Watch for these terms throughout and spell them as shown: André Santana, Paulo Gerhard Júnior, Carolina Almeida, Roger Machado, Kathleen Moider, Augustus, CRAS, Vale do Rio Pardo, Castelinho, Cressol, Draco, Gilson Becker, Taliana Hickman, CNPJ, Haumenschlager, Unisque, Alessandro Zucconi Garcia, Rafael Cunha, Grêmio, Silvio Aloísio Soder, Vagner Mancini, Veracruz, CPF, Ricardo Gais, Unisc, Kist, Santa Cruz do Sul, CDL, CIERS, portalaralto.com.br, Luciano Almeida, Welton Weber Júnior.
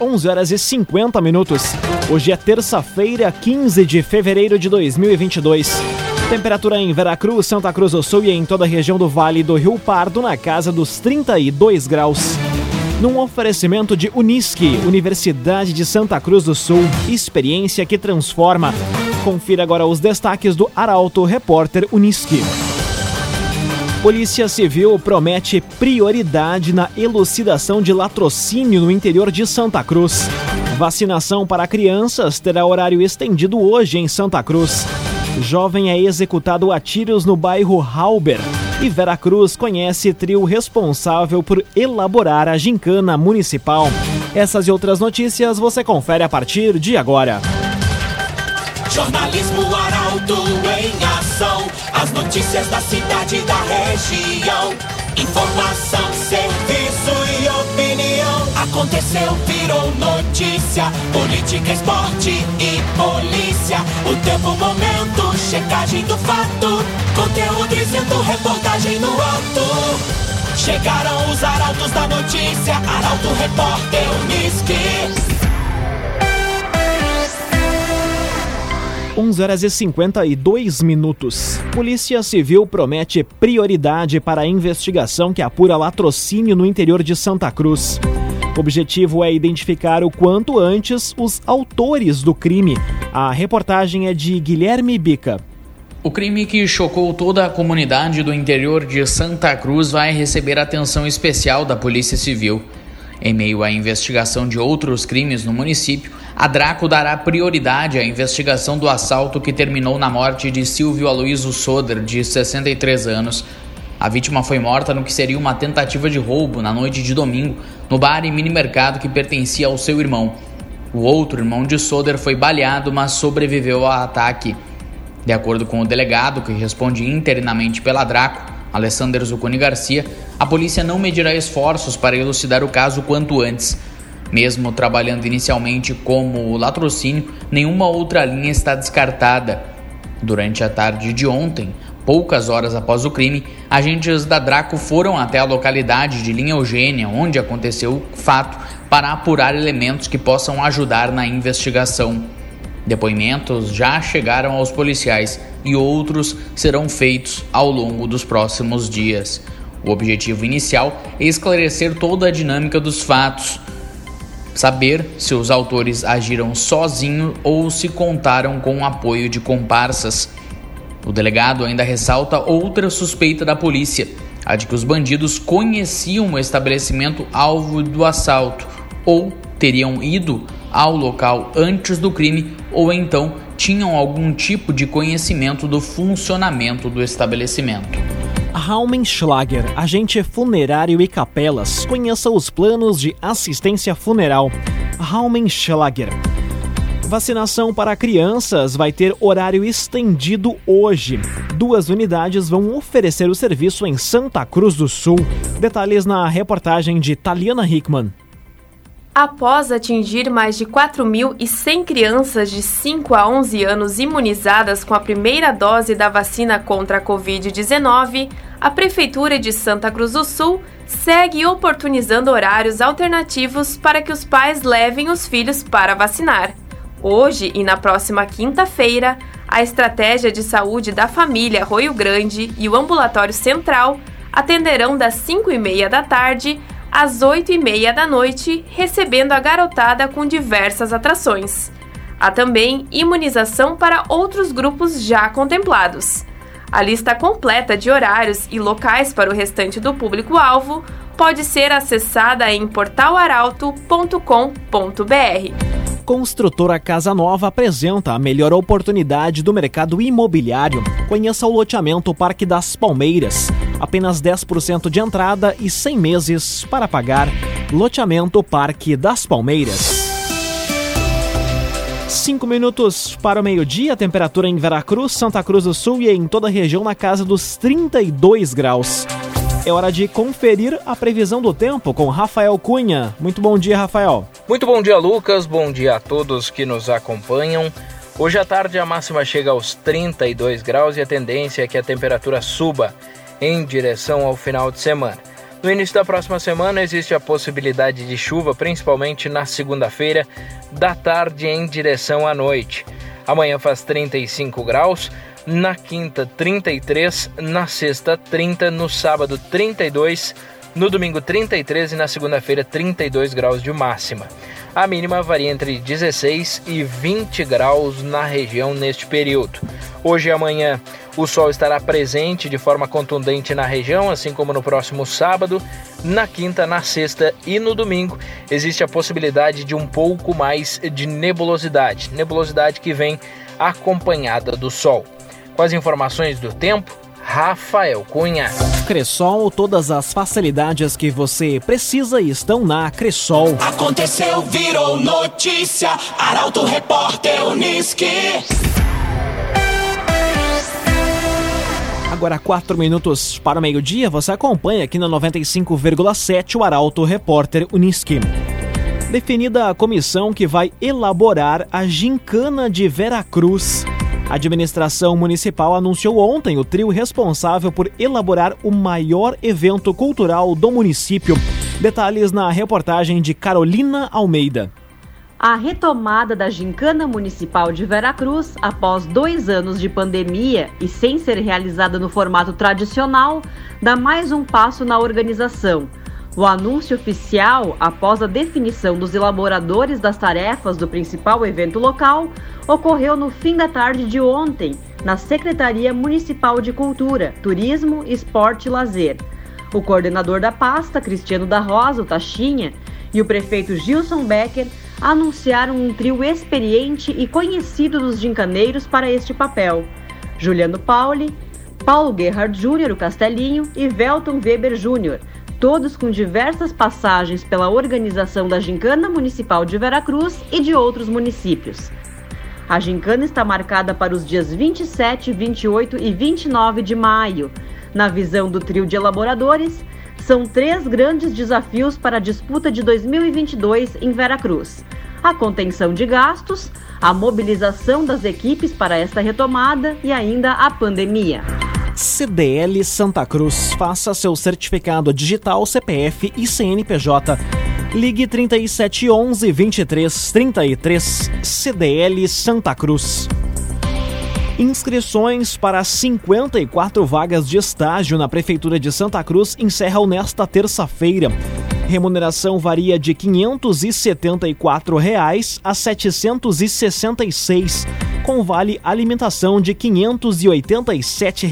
11h50. Hoje é terça-feira, 15 de fevereiro de 2022. Temperatura em Veracruz, Santa Cruz do Sul e em toda a região do Vale do Rio Pardo na casa dos 32 graus. Num oferecimento de Unisque, Universidade de Santa Cruz do Sul, experiência que transforma. Confira agora os destaques do Arauto Repórter Unisque. Polícia Civil promete prioridade na elucidação de latrocínio no interior de Santa Cruz. Vacinação para crianças terá horário estendido hoje em Santa Cruz. Jovem é executado a tiros no bairro Halber. E Veracruz conhece trio responsável por elaborar a gincana municipal. Essas e outras notícias você confere a partir de agora. Jornalismo Arauto em ação. As notícias da cidade e da região. Informação, serviço e opinião. Aconteceu, virou notícia. Política, esporte e polícia. O tempo, momento, checagem do fato. Conteúdo dizendo, reportagem no ato. Chegaram os arautos da notícia. Arauto, repórter, Unisque. 11h52. Polícia Civil promete prioridade para a investigação que apura latrocínio no interior de Santa Cruz. O objetivo é identificar o quanto antes os autores do crime. A reportagem é de Guilherme Bica. O crime que chocou toda a comunidade do interior de Santa Cruz vai receber atenção especial da Polícia Civil. Em meio à investigação de outros crimes no município, a Draco dará prioridade à investigação do assalto que terminou na morte de Silvio Aloísio Soder, de 63 anos. A vítima foi morta no que seria uma tentativa de roubo na noite de domingo, no bar e minimercado que pertencia ao seu irmão. O outro irmão de Soder foi baleado, mas sobreviveu ao ataque. De acordo com o delegado, que responde interinamente pela Draco, Alessandro Zucconi Garcia, a polícia não medirá esforços para elucidar o caso quanto antes. Mesmo trabalhando inicialmente como latrocínio, nenhuma outra linha está descartada. Durante a tarde de ontem, poucas horas após o crime, agentes da Draco foram até a localidade de Linha Eugênia, onde aconteceu o fato, para apurar elementos que possam ajudar na investigação. Depoimentos já chegaram aos policiais e outros serão feitos ao longo dos próximos dias. O objetivo inicial é esclarecer toda a dinâmica dos fatos, saber se os autores agiram sozinhos ou se contaram com o apoio de comparsas. O delegado ainda ressalta outra suspeita da polícia, a de que os bandidos conheciam o estabelecimento alvo do assalto ou teriam ido ao local antes do crime ou então tinham algum tipo de conhecimento do funcionamento do estabelecimento. Haumenschlager, agente funerário e capelas, conheça os planos de assistência funeral. Haumenschlager. Vacinação para crianças vai ter horário estendido hoje. 2 unidades vão oferecer o serviço em Santa Cruz do Sul. Detalhes na reportagem de Taliana Hickman. Após atingir mais de 4.100 crianças de 5 a 11 anos imunizadas com a primeira dose da vacina contra a Covid-19, a Prefeitura de Santa Cruz do Sul segue oportunizando horários alternativos para que os pais levem os filhos para vacinar. Hoje e na próxima quinta-feira, a Estratégia de Saúde da Família Arroio Grande e o Ambulatório Central atenderão das 5h30 da tarde às 8h30 da noite, recebendo a garotada com diversas atrações. Há também imunização para outros grupos já contemplados. A lista completa de horários e locais para o restante do público-alvo pode ser acessada em portalaralto.com.br. Construtora Casa Nova apresenta a melhor oportunidade do mercado imobiliário. Conheça o loteamento Parque das Palmeiras. Apenas 10% de entrada e 100 meses para pagar. Loteamento Parque das Palmeiras. 5 minutos para o meio-dia. Temperatura em Veracruz, Santa Cruz do Sul e em toda a região na casa dos 32 graus. É hora de conferir a previsão do tempo com Rafael Cunha. Muito bom dia, Rafael. Muito bom dia, Lucas. Bom dia a todos que nos acompanham. Hoje à tarde a máxima chega aos 32 graus e a tendência é que a temperatura suba em direção ao final de semana. No início da próxima semana existe a possibilidade de chuva, principalmente na segunda-feira, da tarde em direção à noite. Amanhã faz 35 graus, na quinta 33, na sexta 30, no sábado 32, no domingo 33 e na segunda-feira 32 graus de máxima. A mínima varia entre 16 e 20 graus na região neste período. Hoje e amanhã o sol estará presente de forma contundente na região, assim como no próximo sábado. Na quinta, na sexta e no domingo existe a possibilidade de um pouco mais de nebulosidade. Nebulosidade que vem acompanhada do sol. Com as informações do tempo, Rafael Cunha. Cressol, todas as facilidades que você precisa estão na Cressol. Aconteceu, virou notícia, Arauto Repórter Unisc. Agora 4 minutos para o meio-dia, você acompanha aqui na 95,7 o Arauto Repórter Unisc. Definida a comissão que vai elaborar a gincana de Veracruz. A administração municipal anunciou ontem o trio responsável por elaborar o maior evento cultural do município. Detalhes na reportagem de Carolina Almeida. A retomada da gincana municipal de Veracruz, após 2 anos de pandemia e sem ser realizada no formato tradicional, dá mais um passo na organização. O anúncio oficial, após a definição dos elaboradores das tarefas do principal evento local, ocorreu no fim da tarde de ontem, na Secretaria Municipal de Cultura, Turismo, Esporte e Lazer. O coordenador da pasta, Cristiano da Rosa, o Taxinha, e o prefeito Gilson Becker anunciaram um trio experiente e conhecido dos gincaneiros para este papel. Juliano Pauli, Paulo Gerhard Júnior, o Castelinho, e Welton Weber Júnior, todos com diversas passagens pela organização da Gincana Municipal de Veracruz e de outros municípios. A gincana está marcada para os dias 27, 28 e 29 de maio. Na visão do trio de elaboradores, são 3 grandes desafios para a disputa de 2022 em Veracruz: a contenção de gastos, a mobilização das equipes para esta retomada e ainda a pandemia. CDL Santa Cruz. Faça seu certificado digital, CPF e CNPJ. Ligue 3711-2333. CDL Santa Cruz. Inscrições para 54 vagas de estágio na Prefeitura de Santa Cruz encerram nesta terça-feira. Remuneração varia de R$ 574 a R$ 766, com vale alimentação de R$ 587.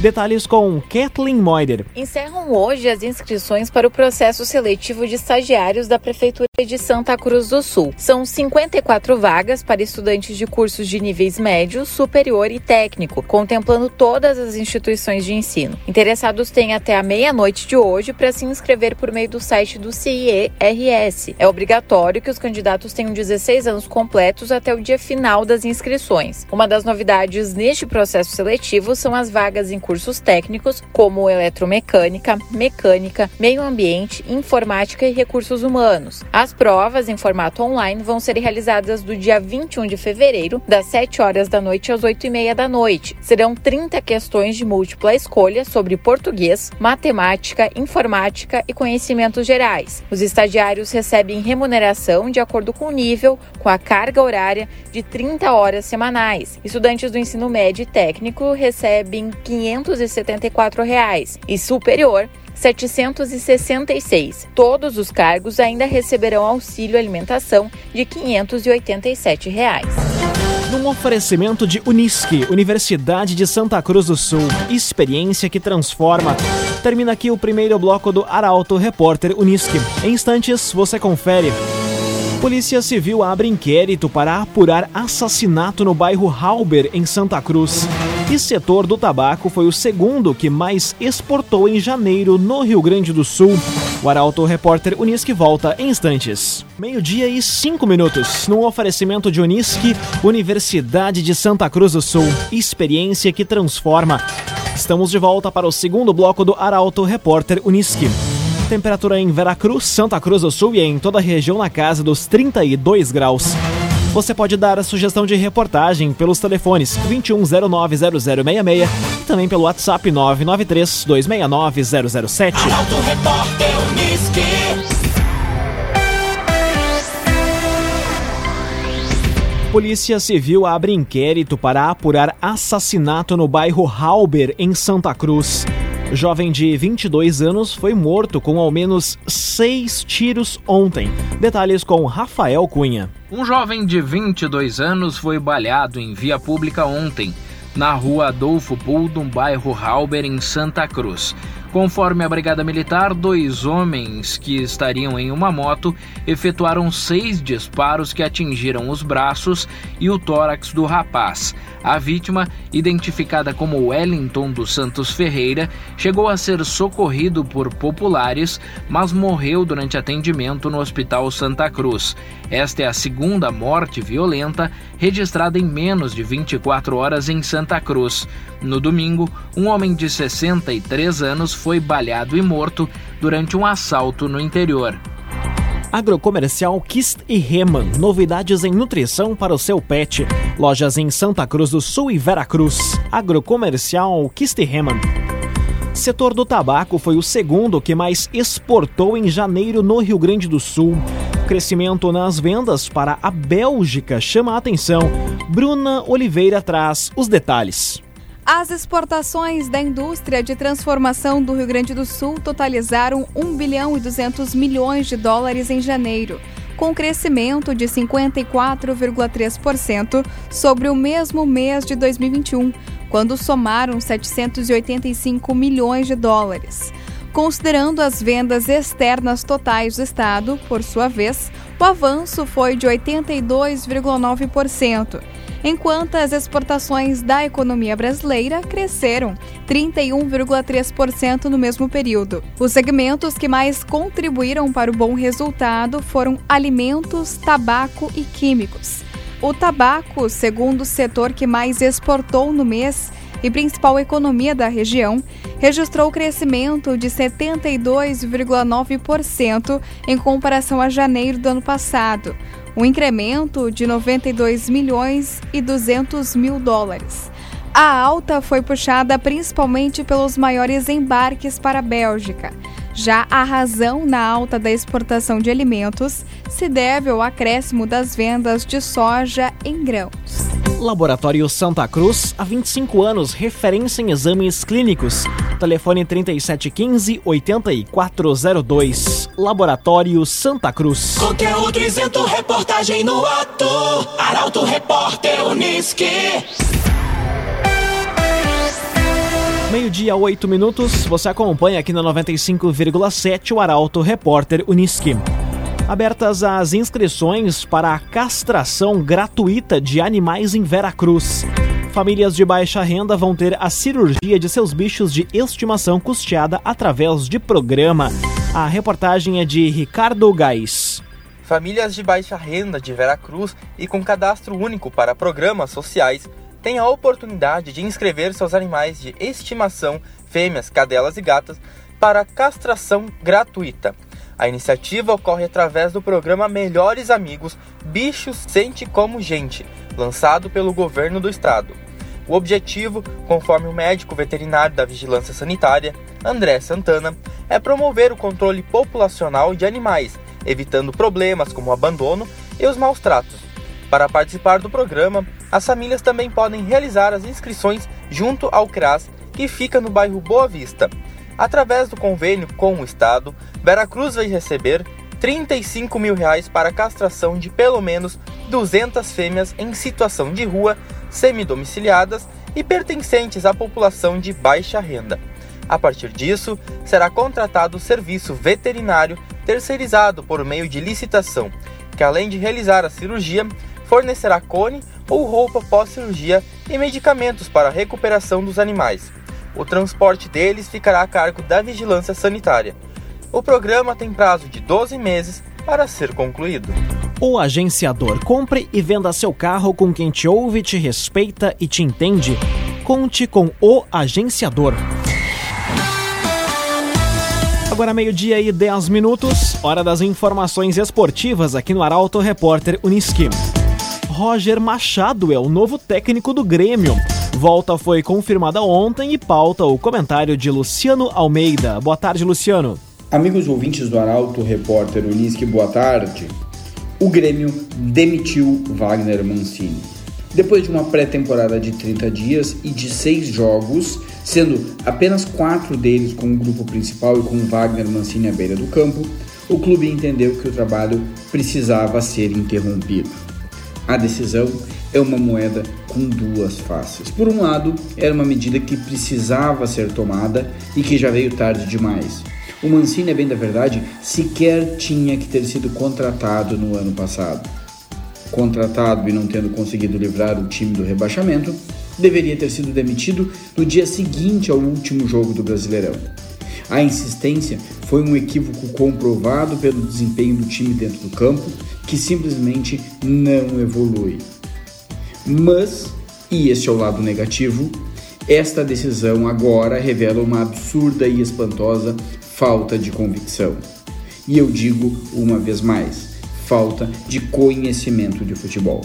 Detalhes com Kathleen Moider. Encerram hoje as inscrições para o processo seletivo de estagiários da Prefeitura de Santa Cruz do Sul. São 54 vagas para estudantes de cursos de níveis médio, superior e técnico, contemplando todas as instituições de ensino. Interessados têm até a meia-noite de hoje para se inscrever por meio do site do CIERS. É obrigatório que os candidatos tenham 16 anos completos até o dia final das inscrições. Uma das novidades neste processo seletivo são as vagas em cursos técnicos, como eletromecânica, mecânica, meio ambiente, informática e recursos humanos. As provas, em formato online, vão ser realizadas do dia 21 de fevereiro, das 7 horas da noite às 8h30 da noite. Serão 30 questões de múltipla escolha sobre português, matemática, informática e conhecimentos gerais. Os estagiários recebem remuneração de acordo com o nível, com a carga horária de 30 horas semanais. Estudantes do ensino médio e técnico recebem R$ 574 e superior R$ 766. Todos os cargos ainda receberão auxílio alimentação de R$ 587. Num oferecimento de Unisc, Universidade de Santa Cruz do Sul, experiência que transforma. Termina aqui o primeiro bloco do Arauto Repórter Unisc. Em instantes você confere. Polícia Civil abre inquérito para apurar assassinato no bairro Halber, em Santa Cruz. E setor do tabaco foi o segundo que mais exportou em janeiro no Rio Grande do Sul. O Arauto Repórter Unisc volta em instantes. 12h05, num oferecimento de Unisc, Universidade de Santa Cruz do Sul. Experiência que transforma. Estamos de volta para o segundo bloco do Arauto Repórter Unisc. Temperatura em Veracruz, Santa Cruz do Sul e em toda a região na casa dos 32 graus. Você pode dar a sugestão de reportagem pelos telefones 2109-0066 e também pelo WhatsApp 993-269-007. Polícia Civil abre inquérito para apurar assassinato no bairro Halber, em Santa Cruz. Jovem de 22 anos foi morto com ao menos 6 tiros ontem. Detalhes com Rafael Cunha. Um jovem de 22 anos foi baleado em via pública ontem, na rua Adolfo Poldum, bairro Halber, em Santa Cruz. Conforme a Brigada Militar, 2 homens que estariam em uma moto efetuaram 6 disparos que atingiram os braços e o tórax do rapaz. A vítima, identificada como Wellington dos Santos Ferreira, chegou a ser socorrido por populares, mas morreu durante atendimento no Hospital Santa Cruz. Esta é a 2ª morte violenta registrada em menos de 24 horas em Santa Cruz. No domingo, um homem de 63 anos foi baleado e morto durante um assalto no interior. Agrocomercial Kist e Reman, novidades em nutrição para o seu pet. Lojas em Santa Cruz do Sul e Veracruz. Agrocomercial Kist e Reman. Setor do tabaco foi o 2º que mais exportou em janeiro no Rio Grande do Sul. Crescimento nas vendas para a Bélgica chama a atenção. Bruna Oliveira traz os detalhes. As exportações da indústria de transformação do Rio Grande do Sul totalizaram US$ 1,2 bilhões em janeiro, com crescimento de 54,3% sobre o mesmo mês de 2021, quando somaram US$ 785 milhões. Considerando as vendas externas totais do Estado, por sua vez, o avanço foi de 82,9%, enquanto as exportações da economia brasileira cresceram 31,3% no mesmo período. Os segmentos que mais contribuíram para o bom resultado foram alimentos, tabaco e químicos. O tabaco, segundo o setor que mais exportou no mês e principal economia da região, registrou crescimento de 72,9% em comparação a janeiro do ano passado, um incremento de US$ 92,2 milhões. A alta foi puxada principalmente pelos maiores embarques para a Bélgica. Já a razão na alta da exportação de alimentos se deve ao acréscimo das vendas de soja em grãos. Laboratório Santa Cruz, há 25 anos, referência em exames clínicos. Telefone 3715-8402. Laboratório Santa Cruz. Conteúdo isento, reportagem no ato. Arauto Repórter Unisc. 12:08, você acompanha aqui na 95,7 o Arauto Repórter Unisc. Abertas as inscrições para a castração gratuita de animais em Veracruz. Famílias de baixa renda vão ter a cirurgia de seus bichos de estimação custeada através de programa. A reportagem é de Ricardo Gais. Famílias de baixa renda de Veracruz e com cadastro único para programas sociais têm a oportunidade de inscrever seus animais de estimação, fêmeas, cadelas e gatas, para castração gratuita. A iniciativa ocorre através do programa Melhores Amigos Bichos Sente Como Gente, lançado pelo governo do estado. O objetivo, conforme o médico veterinário da Vigilância Sanitária, André Santana, é promover o controle populacional de animais, evitando problemas como o abandono e os maus tratos. Para participar do programa, as famílias também podem realizar as inscrições junto ao CRAS, que fica no bairro Boa Vista. Através do convênio com o Estado, Veracruz vai receber R$ 35 mil para a castração de pelo menos 200 fêmeas em situação de rua, semidomiciliadas e pertencentes à população de baixa renda. A partir disso, será contratado o serviço veterinário terceirizado por meio de licitação, que além de realizar a cirurgia, fornecerá cone ou roupa pós-cirurgia e medicamentos para a recuperação dos animais. O transporte deles ficará a cargo da Vigilância Sanitária. O programa tem prazo de 12 meses para ser concluído. O Agenciador. Compre e venda seu carro com quem te ouve, te respeita e te entende. Conte com o Agenciador. Agora 12:10, hora das informações esportivas aqui no Arauto Repórter Unisc. Roger Machado é o novo técnico do Grêmio. Volta foi confirmada ontem e pauta o comentário de Luciano Almeida. Boa tarde, Luciano. Amigos ouvintes do Arauto, repórter Unisque, boa tarde. O Grêmio demitiu Vagner Mancini. Depois de uma pré-temporada de 30 dias e de 6 jogos, sendo apenas 4 deles com o grupo principal e com Vagner Mancini à beira do campo, o clube entendeu que o trabalho precisava ser interrompido. A decisão é uma moeda com duas faces. Por um lado, era uma medida que precisava ser tomada e que já veio tarde demais. O Mancini, é bem da verdade, sequer tinha que ter sido contratado no ano passado. Contratado e não tendo conseguido livrar o time do rebaixamento, deveria ter sido demitido no dia seguinte ao último jogo do Brasileirão. A insistência foi um equívoco comprovado pelo desempenho do time dentro do campo, que simplesmente não evolui. Mas, e este é o lado negativo, esta decisão agora revela uma absurda e espantosa falta de convicção. E eu digo uma vez mais, falta de conhecimento de futebol.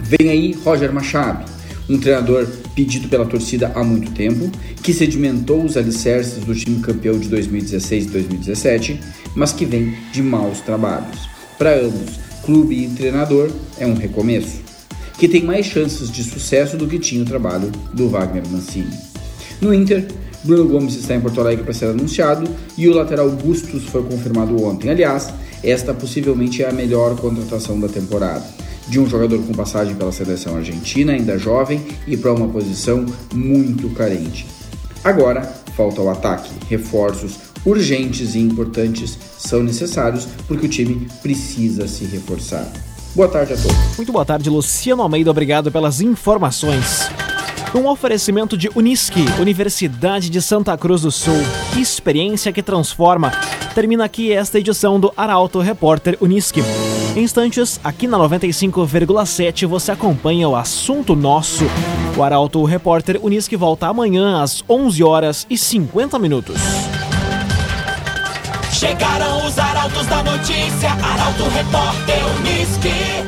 Vem aí Roger Machado, um treinador pedido pela torcida há muito tempo, que sedimentou os alicerces do time campeão de 2016 e 2017, mas que vem de maus trabalhos. Para ambos, clube e treinador, é um recomeço, que tem mais chances de sucesso do que tinha o trabalho do Vagner Mancini. No Inter, Bruno Gomes está em Porto Alegre para ser anunciado e o lateral Augustus foi confirmado ontem. Aliás, esta possivelmente é a melhor contratação da temporada, de um jogador com passagem pela seleção argentina, ainda jovem e para uma posição muito carente. Agora, falta o ataque. Reforços urgentes e importantes são necessários porque o time precisa se reforçar. Boa tarde a todos. Muito boa tarde, Luciano Almeida. Obrigado pelas informações. Um oferecimento de Unisque, Universidade de Santa Cruz do Sul. Experiência que transforma. Termina aqui esta edição do Arauto Repórter Unisque. Em instantes, aqui na 95,7 você acompanha o assunto nosso. O Arauto Repórter Unisque volta amanhã às 11h50. Chegaram os arautos da notícia, Arauto Repórter Unisque.